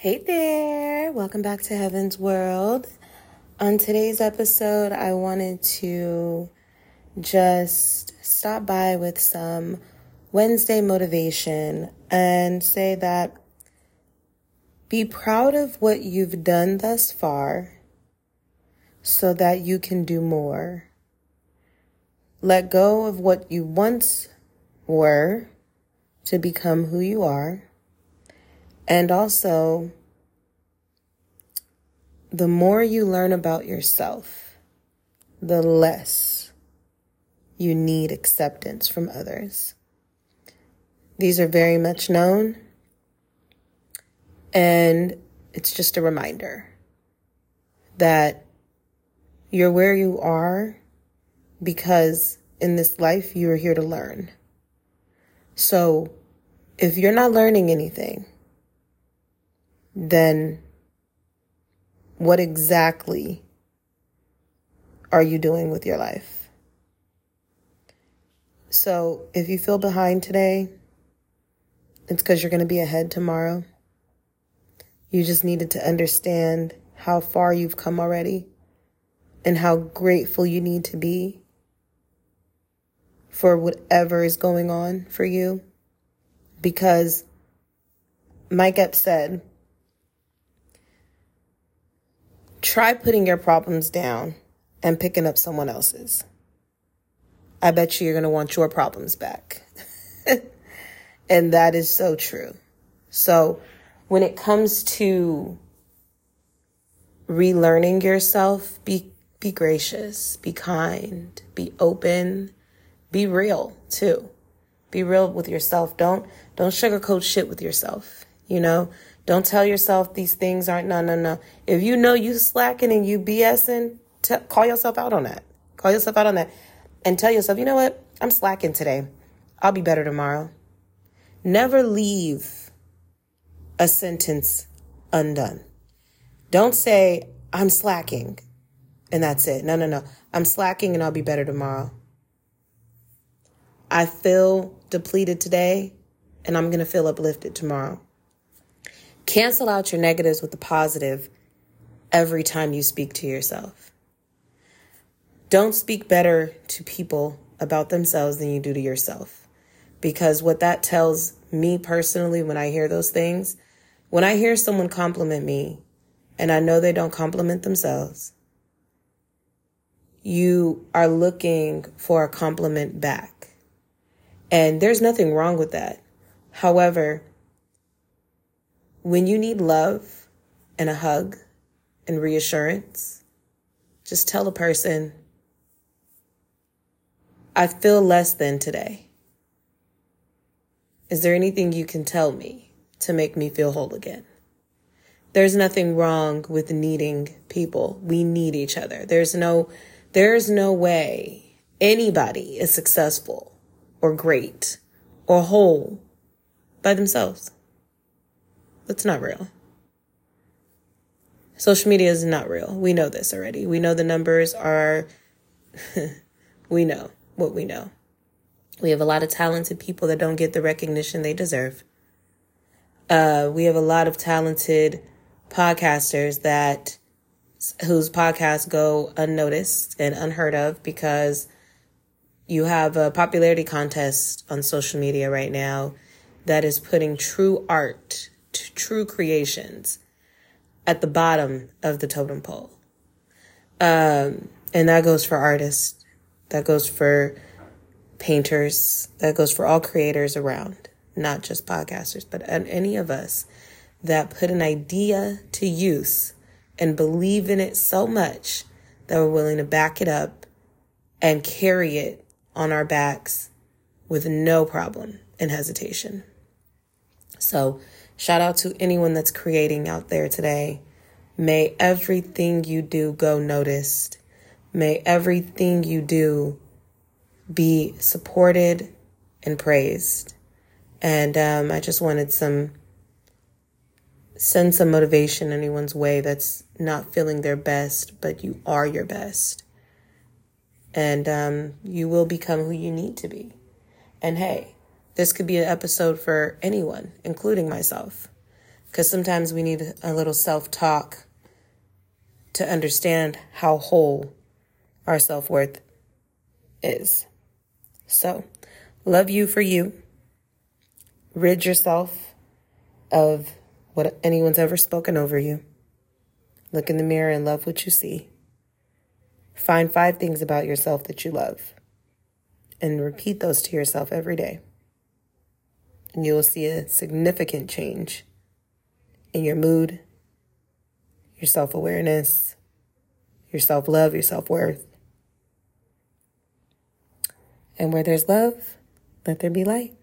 Hey there, welcome back to Heaven's World. On today's episode, I wanted to just stop by with some Wednesday motivation and say that be proud of what you've done thus far so that you can do more. Let go of what you once were to become who you are. And also, the more you learn about yourself, the less you need acceptance from others. These are very much known, and it's just a reminder that you're where you are because in this life you are here to learn. So if you're not learning anything, then what exactly are you doing with your life? So if you feel behind today, it's because you're going to be ahead tomorrow. You just needed to understand how far you've come already and how grateful you need to be for whatever is going on for you. Because Mike Epps said, try putting your problems down and picking up someone else's. I bet you you're going to want your problems back. And that is so true. So when it comes to relearning yourself, be gracious, be kind, be open, be real too. Be real with yourself. Don't sugarcoat shit with yourself, you know? Don't tell yourself these things aren't, no. If you know you slacking and you BSing, call yourself out on that. Call yourself out on that. And tell yourself, you know what? I'm slacking today. I'll be better tomorrow. Never leave a sentence undone. Don't say, I'm slacking, and that's it. No. I'm slacking and I'll be better tomorrow. I feel depleted today, and I'm going to feel uplifted tomorrow. Cancel out your negatives with the positive every time you speak to yourself. Don't speak better to people about themselves than you do to yourself. Because what that tells me personally when I hear those things, when I hear someone compliment me and I know they don't compliment themselves, you are looking for a compliment back. And there's nothing wrong with that. However, when you need love and a hug and reassurance, just tell the person, I feel less than today. Is there anything you can tell me to make me feel whole again? There's nothing wrong with needing people. We need each other. There's no way anybody is successful or great or whole by themselves. That's not real. Social media is not real. We know this already. We know the numbers are, we know what we know. We have a lot of talented people that don't get the recognition they deserve. We have a lot of talented podcasters whose podcasts go unnoticed and unheard of because you have a popularity contest on social media right now that is putting true art, true creations at the bottom of the totem pole. And that goes for artists. That goes for painters. That goes for all creators around, not just podcasters, but any of us that put an idea to use and believe in it so much that we're willing to back it up and carry it on our backs with no problem and hesitation. So, shout out to anyone that's creating out there today. May everything you do go noticed. May everything you do be supported and praised. And I just wanted send some motivation anyone's way that's not feeling their best, but you are your best. And you will become who you need to be. And hey, this could be an episode for anyone, including myself. Because sometimes we need a little self-talk to understand how whole our self-worth is. So, love you for you. Rid yourself of what anyone's ever spoken over you. Look in the mirror and love what you see. Find 5 things about yourself that you love. And repeat those to yourself every day. And you will see a significant change in your mood, your self-awareness, your self-love, your self-worth. And where there's love, let there be light.